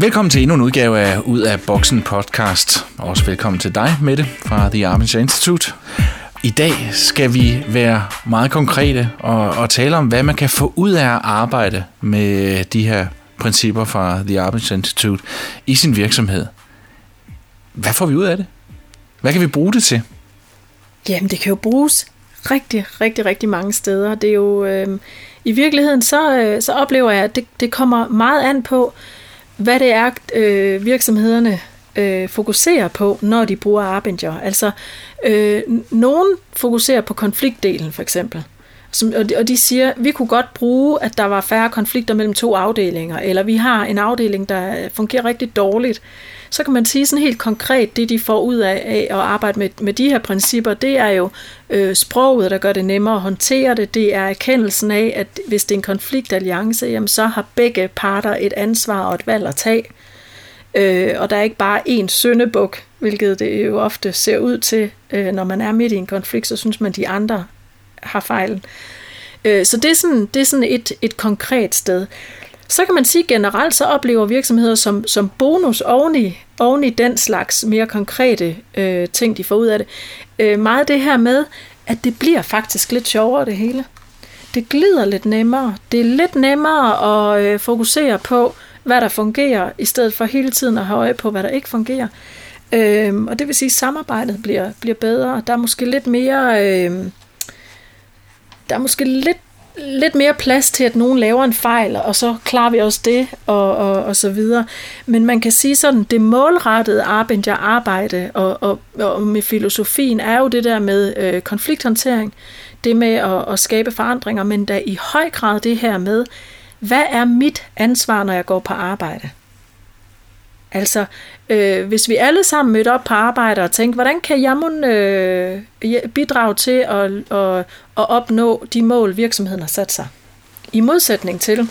Velkommen til endnu en udgave af Ud af Boksen podcast. Også velkommen til dig, Mette, fra The Arbejds Institute. I dag skal vi være meget konkrete og tale om, hvad man kan få ud af at arbejde med de her principper fra The Arbejds Institute i sin virksomhed. Hvad får vi ud af det? Hvad kan vi bruge det til? Jamen, det kan jo bruges rigtig mange steder. Det er jo, i virkeligheden så oplever jeg, at det kommer meget an på, hvad det er, virksomhederne fokuserer på, når de bruger Arbinger. Altså, nogen fokuserer på konfliktdelen, for eksempel. Og de siger, vi kunne godt bruge, at der var færre konflikter mellem to afdelinger, eller vi har en afdeling, der fungerer rigtig dårligt. Så kan man sige sådan helt konkret, det de får ud af at arbejde med de her principper, det er jo sproget, der gør det nemmere at håndtere det. Det er erkendelsen af, at hvis det er en konfliktalliance, jamen, så har begge parter et ansvar og et valg at tage. Og der er ikke bare én syndebuk, hvilket det jo ofte ser ud til, når man er midt i en konflikt, så synes man, de andre har fejlen. Så det er sådan et konkret sted. Så kan man sige generelt, så oplever virksomheder som bonus oven i den slags mere konkrete ting, de får ud af det. Meget det her med, at det bliver faktisk lidt sjovere det hele. Det glider lidt nemmere. Det er lidt nemmere at fokusere på, hvad der fungerer, i stedet for hele tiden at have øje på, hvad der ikke fungerer. Og det vil sige, at samarbejdet bliver bedre. Der er måske lidt mere... Der er måske lidt mere plads til, at nogen laver en fejl, og så klarer vi også det, og så videre. Men man kan sige sådan, det målrettede Arbinger-arbejde og med filosofien er jo det der med konflikthåndtering, det med at skabe forandringer, men da i høj grad det her med, hvad er mit ansvar, når jeg går på arbejde? Altså, hvis vi alle sammen mødte op på arbejde og tænkte, hvordan kan jeg bidrage til at opnå de mål, virksomheden har sat sig? I modsætning til,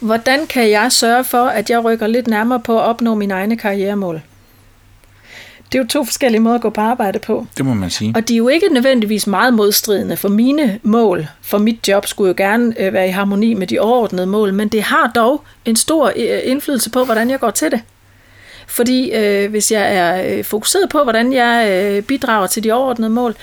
hvordan kan jeg sørge for, at jeg rykker lidt nærmere på at opnå mine egne karrieremål? Det er jo to forskellige måder at gå på arbejde på. Det må man sige. Og de er jo ikke nødvendigvis meget modstridende, for mine mål for mit job skulle jo gerne være i harmoni med de overordnede mål, men det har dog en stor indflydelse på, hvordan jeg går til det. Fordi hvis jeg er fokuseret på, hvordan jeg bidrager til de overordnede mål,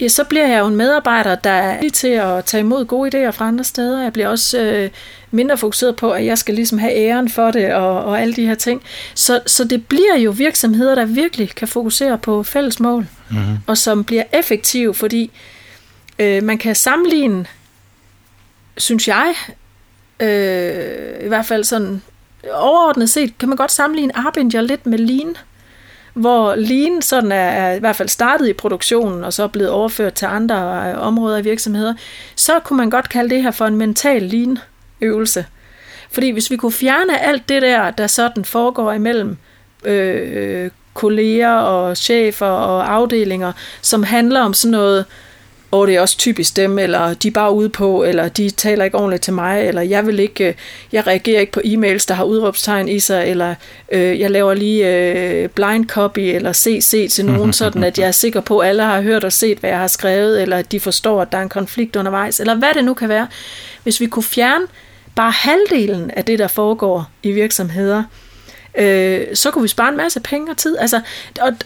ja, så bliver jeg jo en medarbejder, der er lige til at tage imod gode idéer fra andre steder. Jeg bliver også mindre fokuseret på, at jeg skal ligesom have æren for det og alle de her ting. Så det bliver jo virksomheder, der virkelig kan fokusere på fælles mål, mm-hmm. og som bliver effektive, fordi man kan sammenligne, synes jeg, i hvert fald sådan overordnet set, kan man godt sammenligne Arbinger lidt med Lean, hvor Lean sådan er i hvert fald startet i produktionen, og så er blevet overført til andre områder i virksomheder, så kunne man godt kalde det her for en mental Lean-øvelse. Fordi hvis vi kunne fjerne alt det der sådan foregår imellem kolleger og chefer og afdelinger, som handler om sådan noget, og det er også typisk dem, eller de er bare ude på, eller de taler ikke ordentligt til mig, eller jeg reagerer ikke på e-mails, der har udråbstegn i sig, eller jeg laver lige blind copy, eller CC til nogen, sådan at jeg er sikker på, at alle har hørt og set, hvad jeg har skrevet, eller at de forstår, at der er en konflikt undervejs, eller hvad det nu kan være. Hvis vi kunne fjerne bare halvdelen af det, der foregår i virksomheder, så kunne vi spare en masse penge og tid. Altså,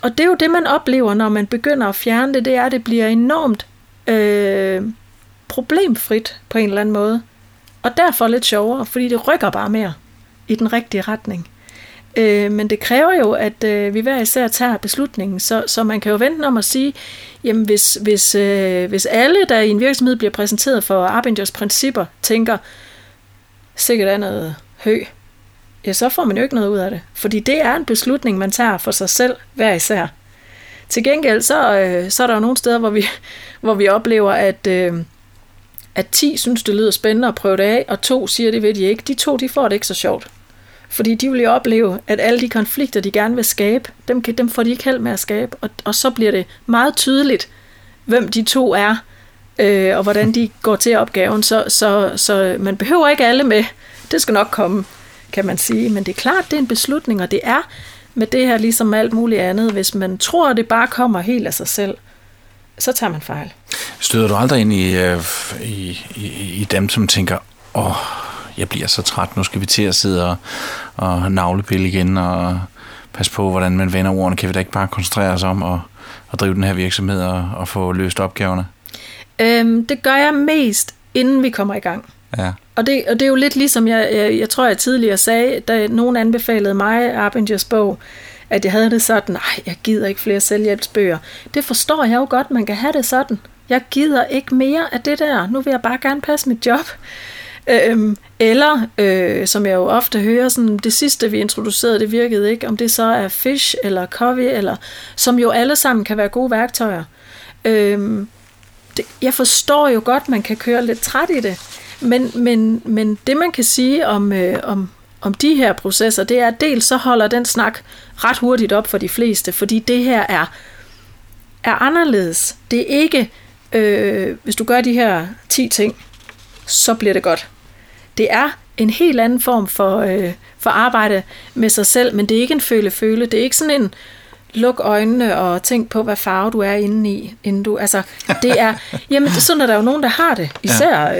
og det er jo det, man oplever, når man begynder at fjerne det, det er, at det bliver enormt problemfrit på en eller anden måde, og derfor lidt sjovere, fordi det rykker bare mere i den rigtige retning. Men det kræver jo, at vi hver især tager beslutningen, så man kan jo vente om at sige, jamen hvis alle, der i en virksomhed bliver præsenteret for Arbingers principper, tænker, sikkert er noget høj, ja, så får man jo ikke noget ud af det, fordi det er en beslutning, man tager for sig selv hver især. Til gengæld, så er der jo nogle steder, hvor vi oplever, at 10 synes, det lyder spændende at prøve det af, og 2 siger, det ved de ikke. De 2, de får det ikke så sjovt. Fordi de vil jo opleve, at alle de konflikter, de gerne vil skabe, dem får de ikke held med at skabe. Og så bliver det meget tydeligt, hvem de 2 er, og hvordan de går til opgaven. Så man behøver ikke alle med. Det skal nok komme, kan man sige. Men det er klart, det er en beslutning, og det er med det her ligesom alt muligt andet. Hvis man tror, at det bare kommer helt af sig selv, så tager man fejl. Støder du aldrig ind i dem, som tænker, jeg bliver så træt, nu skal vi til at sidde og navlepille igen og passe på, hvordan man vender ordene. Kan vi da ikke bare koncentrere os om at drive den her virksomhed og få løst opgaverne? Det gør jeg mest, inden vi kommer i gang. Ja. Og det er jo lidt ligesom, jeg tror, jeg tidligere sagde, da nogen anbefalede mig Arbingers bog, at jeg havde det sådan, nej, jeg gider ikke flere selvhjælpsbøger. Det forstår jeg jo godt, man kan have det sådan. Jeg gider ikke mere af det der. Nu vil jeg bare gerne passe mit job. Eller, som jeg jo ofte hører, sådan, det sidste vi introducerede, det virkede ikke. Om det så er Fish eller Covey, eller, som jo alle sammen kan være gode værktøjer. Jeg forstår jo godt, man kan køre lidt træt i det. Men det, man kan sige om de her processer, det er, at dels så holder den snak ret hurtigt op for de fleste, fordi det her er anderledes. Det er ikke, hvis du gør de her 10 ting, så bliver det godt. Det er en helt anden form for arbejde med sig selv, men det er ikke en føle-føle. Det er ikke sådan en luk øjnene og tænk på, hvad farve du er inde i. Jamen sådan er der jo nogen, der har det. Især,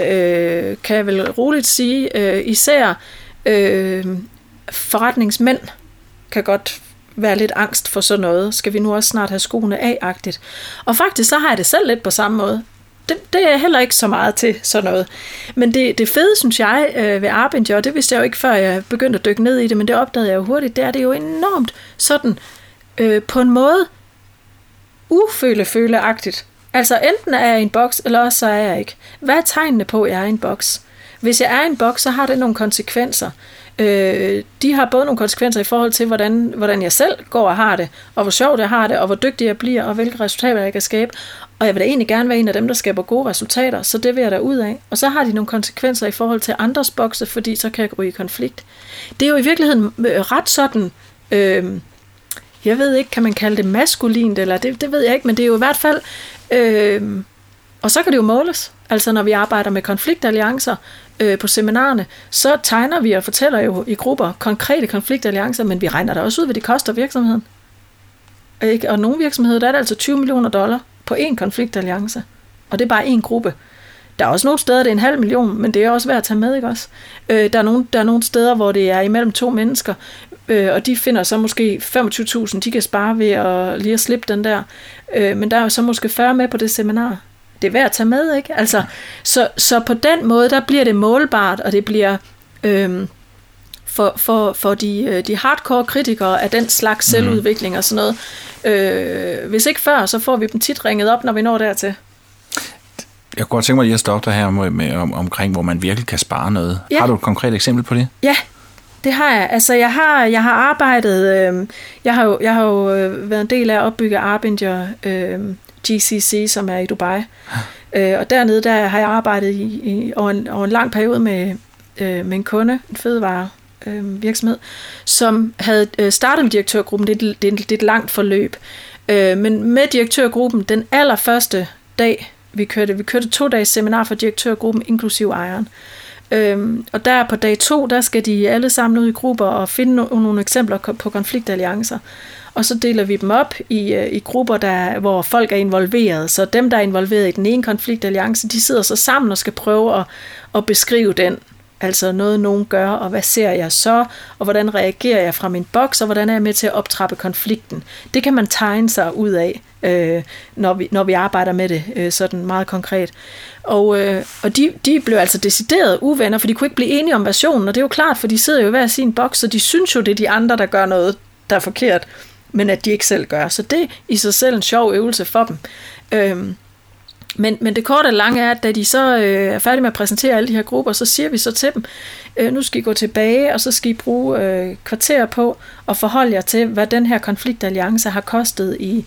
kan jeg vel roligt sige, især forretningsmænd kan godt være lidt angst for sådan noget. Skal vi nu også snart have skoene af-agtigt? Og faktisk så har jeg det selv lidt på samme måde. Det er jeg heller ikke så meget til sådan noget. Men det fede, synes jeg, ved Arbinger, og det vidste jeg jo ikke, før jeg begyndte at dykke ned i det, men det opdagede jeg jo hurtigt, det er jo enormt sådan, på en måde uføle-føle-agtigt. Altså enten er jeg i en boks, eller også så er jeg ikke. Hvad er tegnene på, at jeg er i en boks? Hvis jeg er i en boks, så har det nogle konsekvenser. De har både nogle konsekvenser i forhold til, hvordan jeg selv går og har det, og hvor sjovt jeg har det, og hvor dygtig jeg bliver, og hvilke resultater jeg kan skabe. Og jeg vil da egentlig gerne være en af dem, der skaber gode resultater, så det vil jeg da ud af. Og så har de nogle konsekvenser i forhold til andres bokse, fordi så kan jeg ryge i konflikt. Det er jo i virkeligheden ret sådan, jeg ved ikke, kan man kalde det maskulint, eller det ved jeg ikke, men det er jo i hvert fald, og så kan det jo måles. Altså når vi arbejder med konfliktalliancer på seminarerne, så tegner vi og fortæller jo i grupper konkrete konfliktalliancer, men vi regner da også ud, hvad det koster virksomheden. Ikke? Og nogle virksomheder, der er det altså $20 million på én konfliktalliance, og det er bare én gruppe. Der er også nogle steder, det er 500.000, men det er også værd at tage med, ikke også? Der er nogle steder, hvor det er imellem to mennesker, og de finder så måske 25.000, de kan spare ved lige at slippe den der. Men der er jo så måske 40 med på det seminar. Det er værd at tage med, ikke? Altså, så på den måde, der bliver det målbart, og det bliver for de hardcore kritikere af den slags selvudvikling og sådan noget. Hvis ikke før, så får vi dem tit ringet op, når vi når dertil. Jeg kunne godt tænke mig lige at stoppe dig her med, omkring, hvor man virkelig kan spare noget. Ja. Har du et konkret eksempel på det? Ja, det har jeg. Altså, jeg har arbejdet... Jeg har jo været en del af at opbygge Arbinger GCC, som er i Dubai. Og dernede, der har jeg arbejdet over en lang periode med en kunde, en fødevarevirksomhed, som havde startet med direktørgruppen. Det er et langt forløb. Men med direktørgruppen, den allerførste dag, vi kørte 2 dages seminar for direktørgruppen, inklusiv ejeren. Og der på dag 2, der skal de alle sammen ud i grupper og finde nogle eksempler på konfliktalliancer. Og så deler vi dem op i grupper, hvor folk er involveret. Så dem, der er involveret i den ene konfliktalliance, de sidder så sammen og skal prøve at beskrive den. Altså noget, nogen gør, og hvad ser jeg så, og hvordan reagerer jeg fra min boks, og hvordan er jeg med til at optrappe konflikten. Det kan man tegne sig ud af, når vi arbejder med det sådan meget konkret. Og de blev altså decideret uvenner, for de kunne ikke blive enige om versionen, og det er jo klart, for de sidder jo i hver sin boks, så de synes jo, det er de andre, der gør noget, der er forkert, men at de ikke selv gør. Så det er i sig selv en sjov øvelse for dem. Men det korte og lange er, at da de så er færdige med at præsentere alle de her grupper, så siger vi så til dem, nu skal I gå tilbage, og så skal I bruge kvarter på at forholde jer til, hvad den her konfliktalliance har kostet i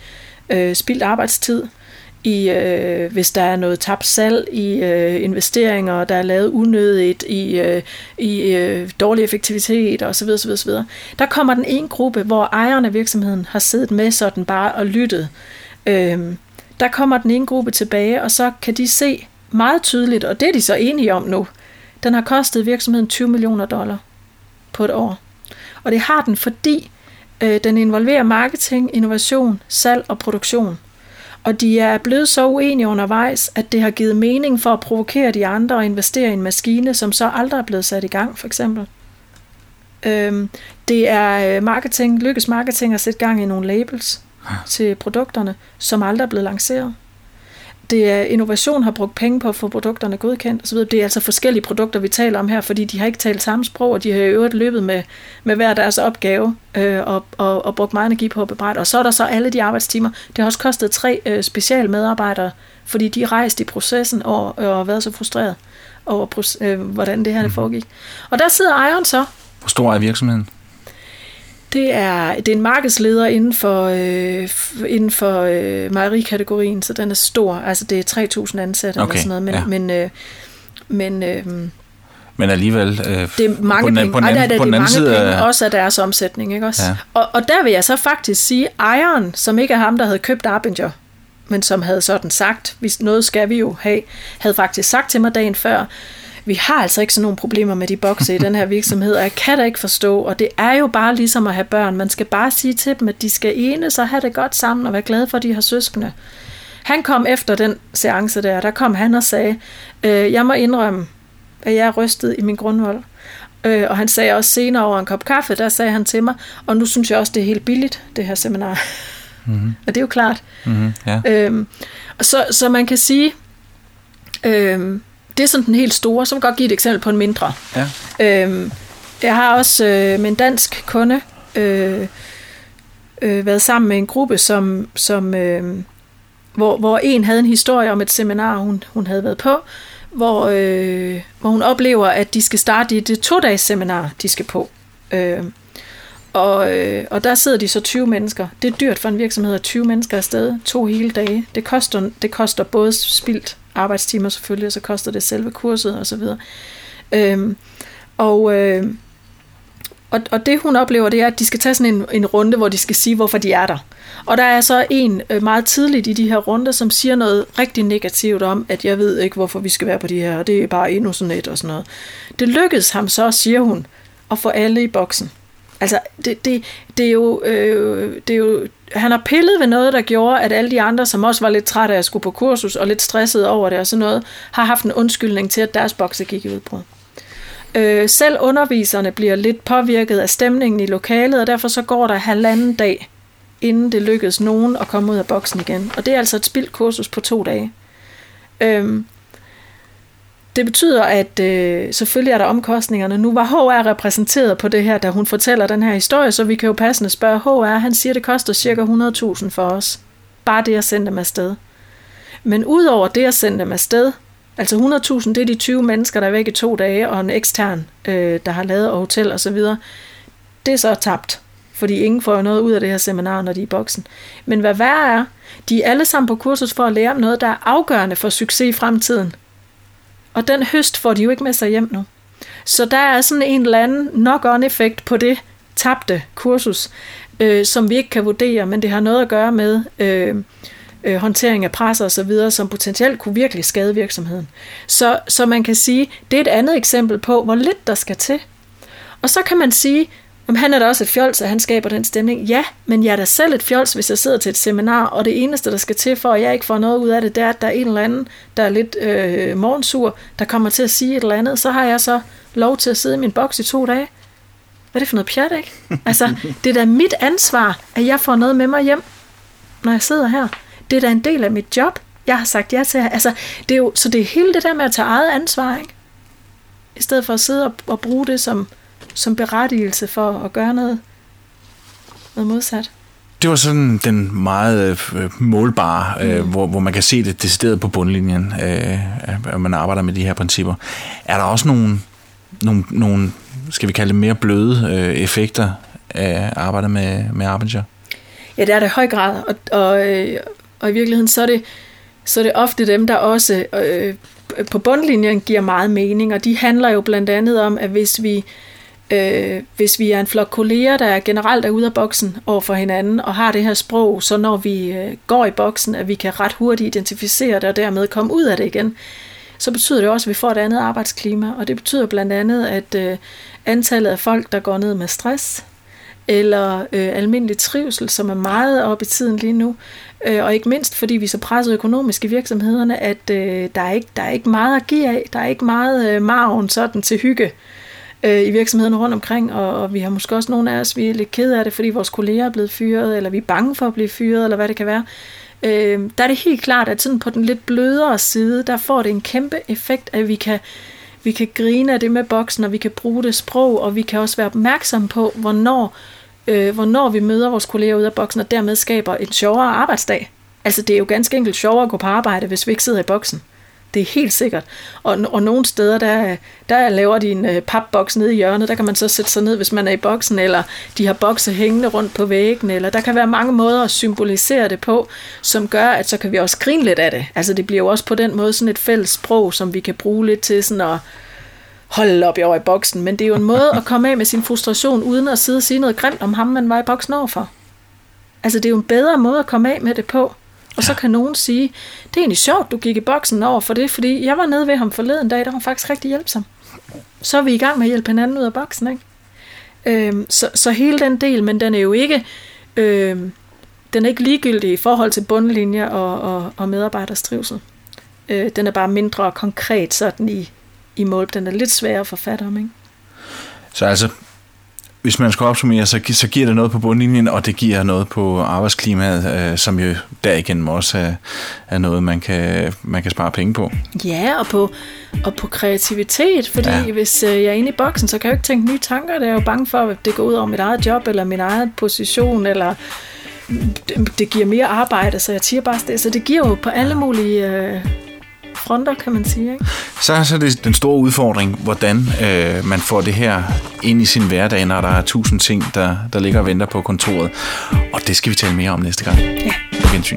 spildt arbejdstid, hvis der er noget tabt salg, i investeringer, der er lavet unødigt, i dårlig effektivitet osv. osv. Der kommer den ene gruppe, hvor ejeren af virksomheden har siddet med sådan bare og lyttet. Der kommer den ene gruppe tilbage, og så kan de se meget tydeligt, og det er de så enige om nu, den har kostet virksomheden $20 million på et år. Og det har den, fordi den involverer marketing, innovation, salg og produktion. Og de er blevet så uenige undervejs, at det har givet mening for at provokere de andre og investere i en maskine, som så aldrig er blevet sat i gang, for eksempel. Det er marketing, lykkes marketing at sætte gang i nogle labels til produkterne, som aldrig er blevet lanceret. Det er innovation har brugt penge på at få produkterne godkendt osv. Det er altså forskellige produkter, vi taler om her, fordi de har ikke talt samme sprog, og de har i øvrigt løbet med hver deres opgave og brugt meget energi på at bebrejde. Og så er der så alle de arbejdstimer. Det har også kostet 3 specialmedarbejdere, fordi de rejste i processen og været så frustreret over, hvordan det her foregik. Og der sidder ejeren så. Hvor stor er virksomheden? Det er en markedsleder inden for mejerikategorien, så den er stor. Altså det er 3.000 ansatte eller sådan noget, men alligevel det er mange penge. Penge også af deres omsætning, ikke også? Ja. Og der vil jeg så faktisk sige, ejeren, som ikke er ham, der havde købt Arbinger, men som havde sådan sagt, hvis noget skal vi jo have, havde faktisk sagt til mig dagen før, vi har altså ikke sådan nogle problemer med de bokse i den her virksomhed, og jeg kan da ikke forstå, og det er jo bare ligesom at have børn. Man skal bare sige til dem, at de skal enes og have det godt sammen og være glade for, at de har søskende. Han kom efter den seance der kom han og sagde, jeg må indrømme, at jeg er rystet i min grundvold. Og han sagde også senere over en kop kaffe, der sagde han til mig, og nu synes jeg også, det er helt billigt, det her seminar. Mm-hmm. Og det er jo klart. Mm-hmm, ja. Så man kan sige... det er sådan den helt store, som godt give et eksempel på en mindre. Ja. Jeg har også med en dansk kunde været sammen med en gruppe, hvor en havde en historie om et seminar, hun havde været på, hvor hun oplever, at de skal starte i det 2-dages seminar, de skal på. Og der sidder de så 20 mennesker. Det er dyrt for en virksomhed at 20 mennesker afsted, 2 hele dage. Det koster både spildt arbejdstimer selvfølgelig, og så koster det selve kurset og så videre. Og det hun oplever, det er, at de skal tage sådan en runde, hvor de skal sige, hvorfor de er der. Og der er så en meget tidligt i de her runder, som siger noget rigtig negativt om, at jeg ved ikke, hvorfor vi skal være på de her, og det er bare endnu sådan et og sådan noget. Det lykkedes ham så, siger hun, at få alle i boksen. Altså, det er jo, han har pillet ved noget, der gjorde, at alle de andre, som også var lidt trætte af at skulle på kursus, og lidt stresset over det og sådan noget, har haft en undskyldning til, at deres bokse gik i udbrud. Selv underviserne bliver lidt påvirket af stemningen i lokalet, og derfor så går der 1,5 dag, inden det lykkedes nogen at komme ud af boksen igen. Og det er altså et spildt kursus på 2 dage. Det betyder, at selvfølgelig er der omkostningerne. Nu var HR repræsenteret på det her, da hun fortæller den her historie, så vi kan jo passende spørge HR. Han siger, at det koster cirka 100.000 for os. Bare det at sende dem afsted. Men udover det at sende dem afsted, altså 100.000, det er de 20 mennesker, der er væk i 2 dage, og en ekstern, der har lavet og hotel osv., det er så tabt. Fordi ingen får noget ud af det her seminar, når de er i boksen. Men hvad værre er, de er alle sammen på kursus for at lære om noget, der er afgørende for succes i fremtiden. Og den høst får de jo ikke med sig hjem nu. Så der er sådan en eller anden knock-on-effekt på det tabte kursus, som vi ikke kan vurdere, men det har noget at gøre med håndtering af presser osv., som potentielt kunne virkelig skade virksomheden. Så man kan sige, det er et andet eksempel på, hvor lidt der skal til. Og så kan man sige, om han er da også et fjols, og han skaber den stemning. Ja, men jeg er da selv et fjols, hvis jeg sidder til et seminar, og det eneste, der skal til for, at jeg ikke får noget ud af det, det er, at der er en eller anden, der er lidt morgensur, der kommer til at sige et eller andet. Så har jeg så lov til at sidde i min boks i 2 dage. Hvad er det for noget pjat, ikke? Altså, det er da mit ansvar, at jeg får noget med mig hjem, når jeg sidder her. Det er da en del af mit job. Jeg har sagt ja til her. Altså, det er jo, så det er hele det der med at tage eget ansvar, ikke? I stedet for at sidde og bruge det som berettigelse for at gøre noget modsat. Det var sådan den meget målbare, hvor man kan se det decideret på bundlinjen, at man arbejder med de her principper. Er der også nogle skal vi kalde det mere bløde effekter af at arbejde med Arbinger? Ja, det er det i høj grad, og i virkeligheden så er det ofte dem, der også på bundlinjen giver meget mening, og de handler jo blandt andet om, at hvis vi er en flok kolleger, der generelt er ude af boksen over for hinanden og har det her sprog, så når vi går i boksen, at vi kan ret hurtigt identificere det og dermed komme ud af det igen, så betyder det også, at vi får et andet arbejdsklima. Og det betyder blandt andet, at antallet af folk, der går ned med stress, eller almindelig trivsel, som er meget oppe i tiden lige nu. Og ikke mindst, fordi vi så presser økonomisk i virksomhederne, at der er ikke meget at give af, der er ikke meget margen sådan til hygge i virksomhederne rundt omkring, og vi har måske også nogle af os, vi er lidt ked af det, fordi vores kolleger er blevet fyret, eller vi er bange for at blive fyret, eller hvad det kan være. Der er det helt klart, at sådan på den lidt blødere side, der får det en kæmpe effekt, at vi kan grine af det med boksen, og vi kan bruge det sprog, og vi kan også være opmærksomme på, hvornår vi møder vores kolleger ud af boksen, og dermed skaber en sjovere arbejdsdag. Altså det er jo ganske enkelt sjovere at gå på arbejde, hvis vi ikke sidder i boksen. Det er helt sikkert. Og nogle steder, der laver de en papboks nede i hjørnet, der kan man så sætte sig ned, hvis man er i boksen, eller de har bokse hængende rundt på væggene, eller der kan være mange måder at symbolisere det på, som gør, at så kan vi også grine lidt af det. Altså det bliver jo også på den måde sådan et fælles sprog, som vi kan bruge lidt til sådan at holde op over i boksen, men det er jo en måde at komme af med sin frustration, uden at sidde og sige noget grimt om ham, man var i boksen overfor. Altså det er jo en bedre måde at komme af med det på. Og så kan nogen sige, det er egentlig sjovt, du gik i boksen over for det, fordi jeg var nede ved ham forleden dag, der var faktisk rigtig hjælpsom. Så er vi i gang med at hjælpe hinanden ud af boksen, ikke? Så hele den del, men den er jo ikke, den er ikke ligegyldig i forhold til bundlinjer og medarbejders trivsel. Den er bare mindre konkret sådan i mål. Den er lidt sværere at få fat om, ikke? Så altså, hvis man skal opsummere, så giver det noget på bundlinjen, og det giver noget på arbejdsklimaet, som jo derigennem også er noget, man kan spare penge på. Ja, og på kreativitet, fordi hvis jeg er inde i boksen, så kan jeg jo ikke tænke nye tanker. Det er jo bange for, at det går ud over mit eget job, eller min egen position, eller det giver mere arbejde, så jeg tiger bare det. Så det giver jo på alle mulige fronter, kan man sige, ikke? Så er det den store udfordring, hvordan man får det her ind i sin hverdag, når der er 1000 ting, der ligger og venter på kontoret. Og det skal vi tale mere om næste gang. Ja. På gensyn.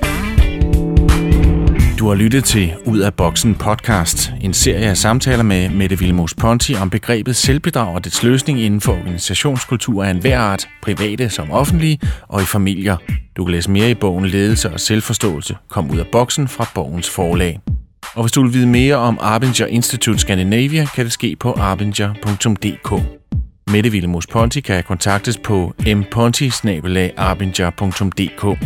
Du har lyttet til Ud af Boksen podcast, en serie af samtaler med Mette Villemose Ponti om begrebet selvbedrag og dets løsning inden for organisationskultur af enhver art, private som offentlige og i familier. Du kan læse mere i bogen Ledelse og Selvforståelse. Kom ud af boksen fra Borgens forlag. Og hvis du vil vide mere om Arbinger Institut Scandinavia, kan det ske på arbinger.dk. Mette Villemose Ponti kan kontaktes på mponti@arbinger.dk.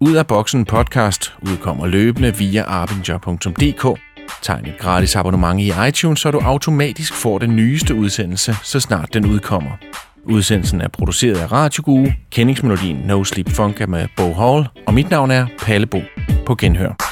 Ud af Boksen podcast udkommer løbende via arbinger.dk. Tegn et gratis abonnement i iTunes, så du automatisk får den nyeste udsendelse, så snart den udkommer. Udsendelsen er produceret af Radio Goo. Kendingsmelodien No Sleep Funk er med Bo Hall, og mit navn er Palle Bo. På genhør.